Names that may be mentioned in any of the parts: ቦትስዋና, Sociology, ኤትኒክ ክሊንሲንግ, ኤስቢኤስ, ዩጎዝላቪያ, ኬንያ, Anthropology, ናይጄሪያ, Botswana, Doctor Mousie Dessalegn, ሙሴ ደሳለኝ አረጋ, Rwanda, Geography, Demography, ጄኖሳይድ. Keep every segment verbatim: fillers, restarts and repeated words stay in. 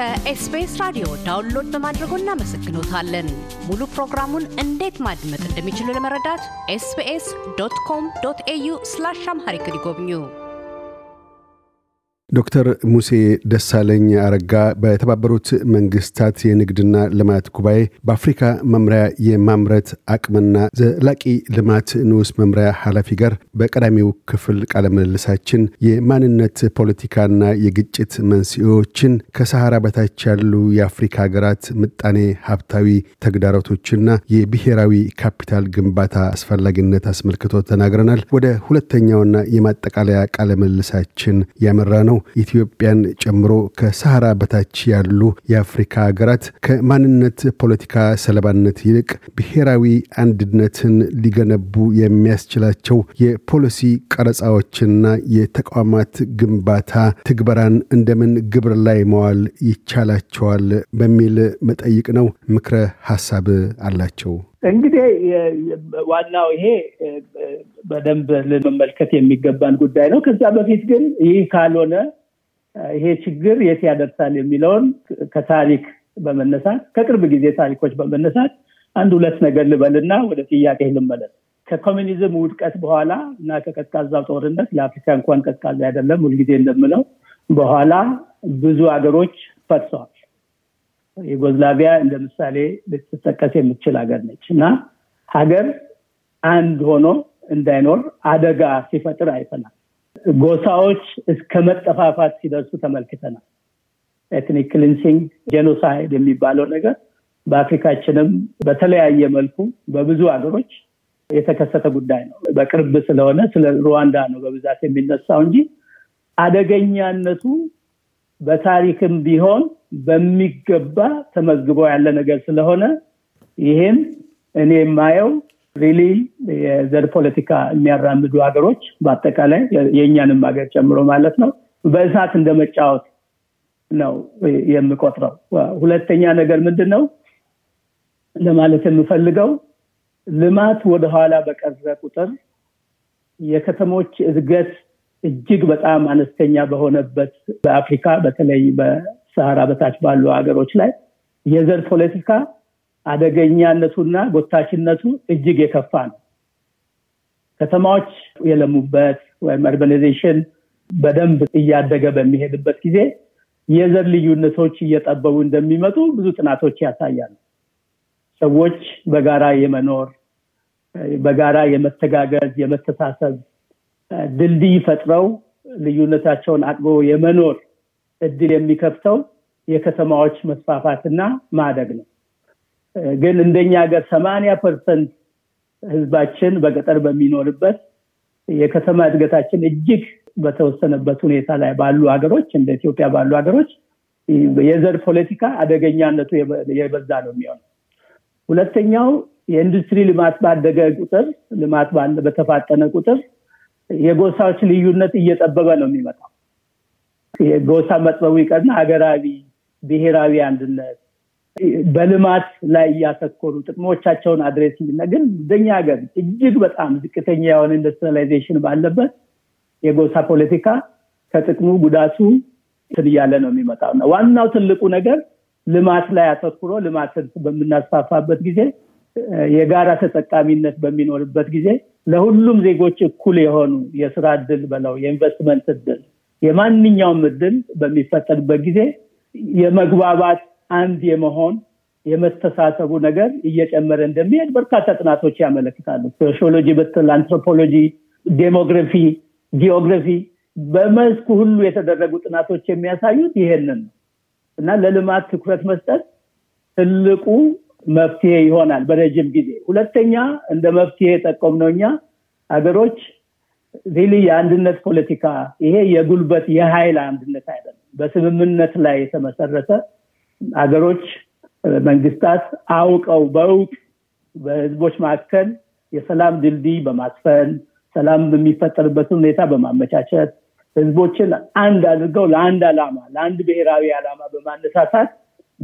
ከኤስቢኤስ ራዲዮ ዳውንሎድ በማድረጎ እናመሰግኖታለን። ሙሉ ፕሮግራሙን እንዴት ማድመጥ እንደሚችሉ ለመረዳት ኤስ ቢ ኤስ ዶት ኮም ዶት ኤ ዩ ስላሽ አምሃሪክ ይጎብኙ። ዶክተር ሙሴ ደሳለኝ አረጋ በተባበሩት መንግስታት የንግድና ልማት ጉባኤ በአፍሪካ መምሪያ የማምረት አቅምና ዘላቂ ልማት ንዑስ መምሪያ ኃላፊ ጋር በቀዳሚው ክፍል ቃለ ምልልሳችን የማንነት ፖለቲካና የግጭት መንስኤዎችን፣ ከሰሃራ በታች ያሉ የአፍሪካ ሀገራት ምጣኔ ሀብታዊ ተግዳሮቶችና የብሔራዊ ካፒታል ግንባታ አስፈላጊነት አስመልክቶ ተናግረናል። ወደ ሁለተኛውና የማጠቃለያ ቃለ ምልልሳችን ያመራ ነው። ኢትዮጵያን ጨምሮ ከሰሃራ በታች ያሉ የአፍሪካ ሀገራት ከማንነት ፖለቲካ ሰለባነት ይልቅ ብሔራዊ አንድነትን ሊገነቡ የሚያስችላቸው የፖሊሲ ቀረጻዎችና የተቋማት ግንባታ ትግበራን እንደምን ግብር ላይ መዋል ይቻላቸዋል በሚል መጠይቅ ነው። ምክረ ሐሳብ አላቸው። እንግዲህ ዋናው ይሄ በደንብ ለመመልከት የሚገባን ጉዳይ ነው። ከዛ በፊት ግን ይሄ ካልሆነ ይሄ ችግር የት ያደርሳል የሚለውን ከታሪክ በመነሳት ከቅርብ ጊዜ ታሪኮች በመነሳት አንድ ሁለት ነገር ልበልና ወደ ጥያቄ ልመለስ። ከኮሙኒዝም ውድቀት በኋላ እና ከቀዝቃዛው ጦርነት ለአፍሪካ እንኳን ቀዝቃዛ አይደለም ሁልጊዜ እንደምለው በኋላ ብዙ አገሮች ፈርሰዋል። ዩጎዝላቪያ እንደምሳሌ ልትጠቀስ የምትችል ሀገር ነችና ሀገር አንድ ሆኖ እንዳይኖር አደጋ ሲፈጥር አይፈናል። ጎሳዎች እስከ መጠፋፋት ሲደርሱ ተመልክተናል። ኤትኒክ ክሊንሲንግ ጄኖሳይድ የሚባለው ነገር በአፍሪካችንም በተለያየ መልኩ በብዙ ሀገሮች የተከሰተ ጉዳይ ነው። በቅርብ ስለሆነ ስለ ሩዋንዳ ነው በብዛት የሚነሳው እንጂ አደገኛነቱ በታሪክም ቢሆን በሚገባ ተመዝግቦ ያለ ነገር ስለሆነ ይሄን እኔ ማየው ሪሊ የዘር ፖለቲካ የሚያራምዱ ሀገሮች በአጠቃላይ የኛንም ሀገር ጨምሮ ማለት ነው በእሳት እንደመጫወት ነው የምቆጥረው። ሁለተኛ ነገር ምንድነው ለማለት የምፈልገው ልማት ወደ ኋላ በቀረ ቁጥር የከተሞች እድገት እጅግ በጣም አነስተኛ በሆነበት በአፍሪካ በተለይ በሰሃራ በታች ባሉ ሀገሮች ላይ የዘር ፖለቲካ አደገኛነቱና ጎታችነቱ እጅግ የከፋ ነው። ከተማዎች የለሙበት ወይም urbanization በደንብ እያደገ በሚሄድበት ጊዜ የዘር ልዩነቶች እየጠበቡ እንደሚመጡ ብዙ ጥናቶች ያሳያሉ። ሰዎች በጋራ የመኖር በጋራ የመተጋገዝ የመተሳሰብ ድልድይ ፈጥረው ልዩነታቸውን አጥበው የመኖር እድል የሚከፍተው የከተማዎች መስፋፋትና ማደግ ነው። ግን እንደኛ ሀገር ሰማንያ ፐርሰንት ህዝባችን በገጠር በሚኖርበት የከተማ እድገታችን እጅግ በተወሰነበት ሁኔታ ላይ ባሉ ሀገሮች እንደ ኢትዮጵያ ባሉ ሀገሮች የዘር ፖለቲካ አደገኛነቱ የበዛ ነው የሚሆነው። ሁለተኛው የኢንዱስትሪ ልማት ባደገ ቁጥር ልማት በተፋጠነ ቁጥር የጎሳዎች ልዩነት እየጠበበ ነው የሚመጣው። የጎሳ መጥበቡ ይቀርና ሀገራዊ ብሔራዊ አንድነት በልማት ላይ ያተኮሩ ጥቅሞቻቸውን አድሬስ ሊነግን እንደኛ ሀገር እጅግ በጣም ዝቅተኛ የሆነ ኢንዱስትሪላይዜሽን ባለበት የጎሳ ፖለቲካ ከጥቅሙ ጉዳቱ ትያለ ነው የሚመጣው። እና ዋናው ትልቁ ነገር ልማት ላይ ያተኮሩ ልማትን በሚናስፋፋበት ጊዜ የጋራ ተጠቃሚነት በሚኖርበት ጊዜ ለሁሉም ዜጎች እኩል የሆኑ የሥራ ዕድል በለው የኢንቨስትመንት ዕድል የማንኛውም ዕድል በሚፈጠርበት ጊዜ የመግባባት አንድ የመሆን የመተሳሰቡ ነገር እየጨመረ እንደሚሄድ በርካታ ጥናቶች ያመለክታሉ። ሶሺዮሎጂ በተል አንትሮፖሎጂ ዴሞግራፊ ጂኦግራፊ በመስኩ ሁሉ የተደረጉ ጥናቶች የሚያሳዩት ይሄንን ነው። እና ለልማት ትኩረት መስጠት ትልቁ መፍትሄ ይሆናል በረጅም ጊዜ። ሁለተኛ እንደ መፍትሄ ተቀምነውኛ ሀገሮች ሪሊ የአንድነት ፖለቲካ ይሄ የጉልበት የኃይል አንድነት አይደለም። በስምምነት ላይ የተመሰረተ ሀገሮች መንግስታት አውቀው በውቅ በህዝቦች መካከል የሰላም ድልድይ በማስፈን ሰላም በሚፈጠርበት ሁኔታ በማመቻቸት ህዝቦችን አንድ አድርገው ለአንድ ዓላማ ለአንድ ብሔራዊ ዓላማ በማነሳሳት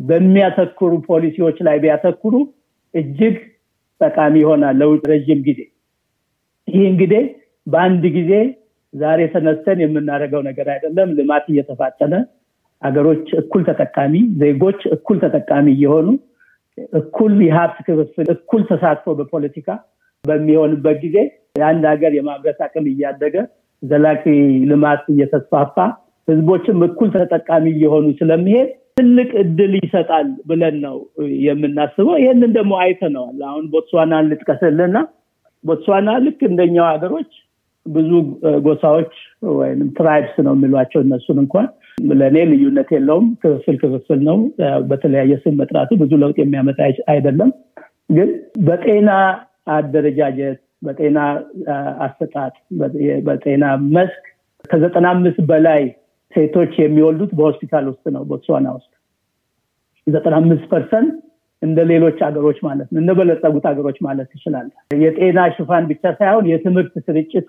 በሚያተኩሩ ፖሊሲዎች ላይ ቢያተኩሩ እጅግ ጠቃሚ ይሆናል ለረጅም ጊዜ። ይህ እንግዲህ በአንድ ጊዜ ዛሬ ተነስተን የምናደርገው ነገር አይደለም። ልማት እየተፋጠነ አገሮች እኩል ተጠቃሚ ዜጎች እኩል ተጠቃሚ ይሆኑ እኩል ቢሀብት ክፍፍል እኩል ተሳትፎ በፖለቲካ በሚሆንበት ጊዜ አንድ ሀገር የማብረስ አቅም እያደገ ዘላቂ ልማት እየተስፋፋ ህዝቦችም እኩል ተጠቃሚ ይሆኑ ስለሚሄድ ትልቅ እድል ይሰጣል ብለን ነው የምናስበው። ይሄንን ደግሞ አይተናል። አሁን ቦትስዋናን ልጥቀስልና ቦትስዋና ልክ እንደኛው ሀገሮች ብዙ ጎሳዎች ወይንም ትራይብስ ነው የሚሏቸው እነሱን እንኳን ለኔ ልዩነት የለውም ክፍል ክፍል ነው በተለያየ ስም መጥራቱ ብዙ ለውጥ የሚያመጣ አይደለም። ግን በጤና አደረጃጀት በጤና አስተጣጥ በጤና መስክ ከ95 በላይ ሴቶች የሚወልዱት በሆስፒታል ውስጥ ነው ቦትስዋና ውስጥ ዘጠና አምስት ፐርሰንት እንደሌሎች አገሮች ማለት ነው እንደበለጸጉት አገሮች ማለት ይችላል። የጤና ሽፋን ብቻ ሳይሆን የትምህርት ስርጭቱ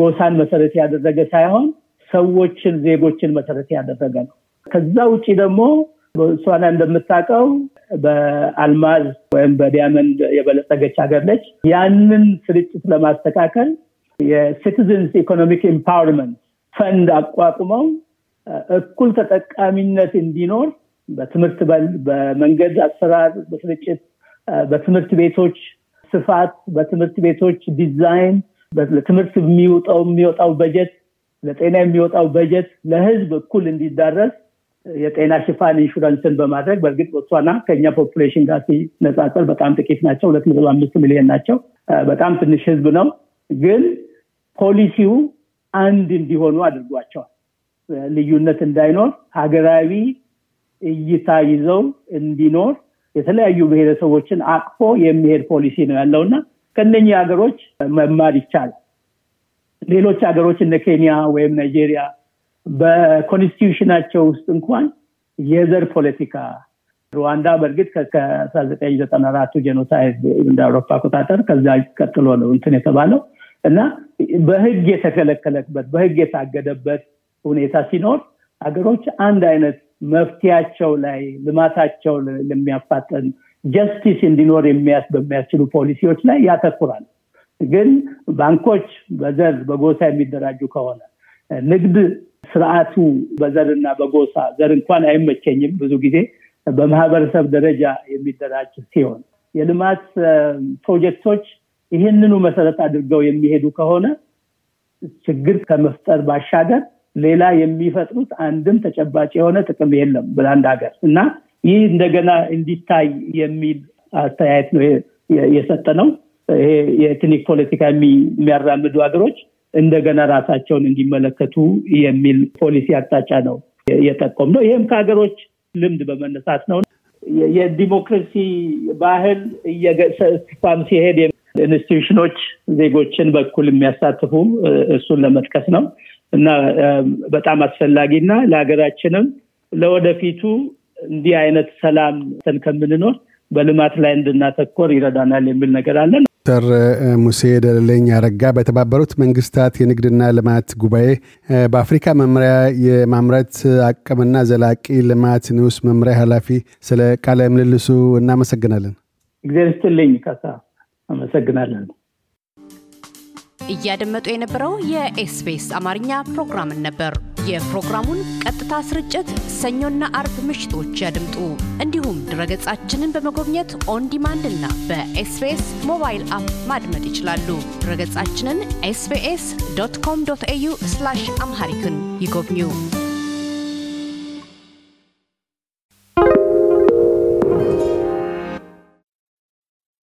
ጎሳን መሰረት ያደረገ ሳይሆን ሰዎችን ዜጎችን መሰረት ያደረገ ነው። ከዛ ውጪ ደግሞ ቦትስዋና እንደምታውቀው በአልማዝ ወይም በዲያመንድ የበለጸገች ሀገር ነች። ያንን ስርጭት ለማስተካከል የሲቲዘንስ ኢኮኖሚክ ኢምፓወርመንት ፈንድ አቋቁመው እኩል ተጠቃሚነት እንዲኖር በትምህርት በመንገድ አሰራር በስርጭት በትምህርት ቤቶች ስፋት በትምህርት ቤቶች ዲዛይን ለትምህርት የሚወጣው የሚወጣው በጀት ለጤና የሚወጣው በጀት ለህዝብ እኩል እንዲዳረስ የጤና ሽፋን ኢንሹራንስን በማድረግ በእርግጥ ቦትስዋና ከኛ ፖፑሌሽን ጋር ሲነጻጸር በጣም ጥቂት ናቸው ሁለት መቶ አምስት ሚሊዮን ናቸው በጣም ትንሽ ህዝብ ነው። ግን ፖሊሲው አንድ እንዲሆኑ አድርጓቸዋል። ልዩነት እንዳይኖር ሀገራዊ እይታ ይዘው እንዲኖር የተለያዩ ብሔረሰቦችን አቅፎ የሚሄድ ፖሊሲ ነው ያለውና ከነኚህ ሀገሮች መማር ይቻላል። ሌሎች ሀገሮች እንደ ኬንያ ወይም ናይጄሪያ በኮንስቲቲዩሽናቸው ውስጥ እንኳን የዘር ፖለቲካ ሩዋንዳ በርግጥ ከ1994 ጄኖሳይድ እንደ አውሮፓ ቆጣጠር ከዛ ቀጥሎ ነው እንትን የተባለው እና በህግ የተከለከለበት በህግ የታገደበት ሁኔታ ሲኖር ሀገሮች አንድ አይነት መፍትያቸው ላይ ልማታቸው ለሚያፋጥን ጀስቲስ እንዲኖር የሚያስችሉ ፖሊሲዎች ላይ ያተኩራል። ግን ባንኮች በዘር በጎሳ የሚደራጁ ከሆነ ንግድ ስርዓቱ በዘርና በጎሳ ዘር እንኳን አይመቸኝም ብዙ ጊዜ በማህበረሰብ ደረጃ የሚደራጅ ሲሆን የልማት ፕሮጀክቶች ይሄንኑ መሰረት አድርገው የሚሄዱ ከሆነ ችግር ከመፍጠር ባሻገር ሌላ የሚፈጥሩት አንድም ተጨባጭ የሆነ ጥቅም የለም በአንድ ሀገር እና ይህ እንደገና እንዲታይ የሚል አስተያየት ነው የሰጠነው። ይሄ የኤትኒክ ፖለቲካ የሚያራምዱ ሀገሮች እንደገና ራሳቸውን እንዲመለከቱ የሚል ፖሊሲ አቅጣጫ ነው የተጠቆመው። ይሄም ከሀገሮች ልምድ በመነሳት ነው። የዲሞክራሲ ባህል እየገሰፋም ሲሄድ ኢንስቲትዩሽኖች ዜጎችን በኩል የሚያሳትፉ እሱን ለመጥቀስ ነው እና በጣም አስፈላጊና ለሀገራችንም ለወደፊቱ እንዲህ አይነት ሰላም ተንከምንኖር በልማት ላይ እንድናተኮር ይረዳናል የሚል ነገር አለ። ዶክተር ሙሴ ደለለኝ አረጋ በተባበሩት መንግስታት የንግድና ልማት ጉባኤ በአፍሪካ መምሪያ የማምረት አቅምና ዘላቂ ልማት ንዑስ መምሪያ ኃላፊ ስለ ቃለ ምልልሱ እናመሰግናለን። እግዚአብሔር ይስጥልኝ ካሳ አመሰግናለሁ። እያደመጡ የነበረው የኤስቢኤስ አማርኛ ፕሮግራም ነበር። የፕሮግራሙን ቀጥታ ስርጭት ሰኞና አርብ ምሽቶች ያድምጡ። እንዲሁም ድረገጻችንን በመጎብኘት ኦን ዲማንድ እና በኤስቢኤስ ሞባይል አፕ ማድመጥ ይችላሉ። ድረገጻችንን ኤስ ቢ ኤስ ዶት ኮም ዶት ኤ ዩ ስላሽ አምሃሪክን ይጎብኙ።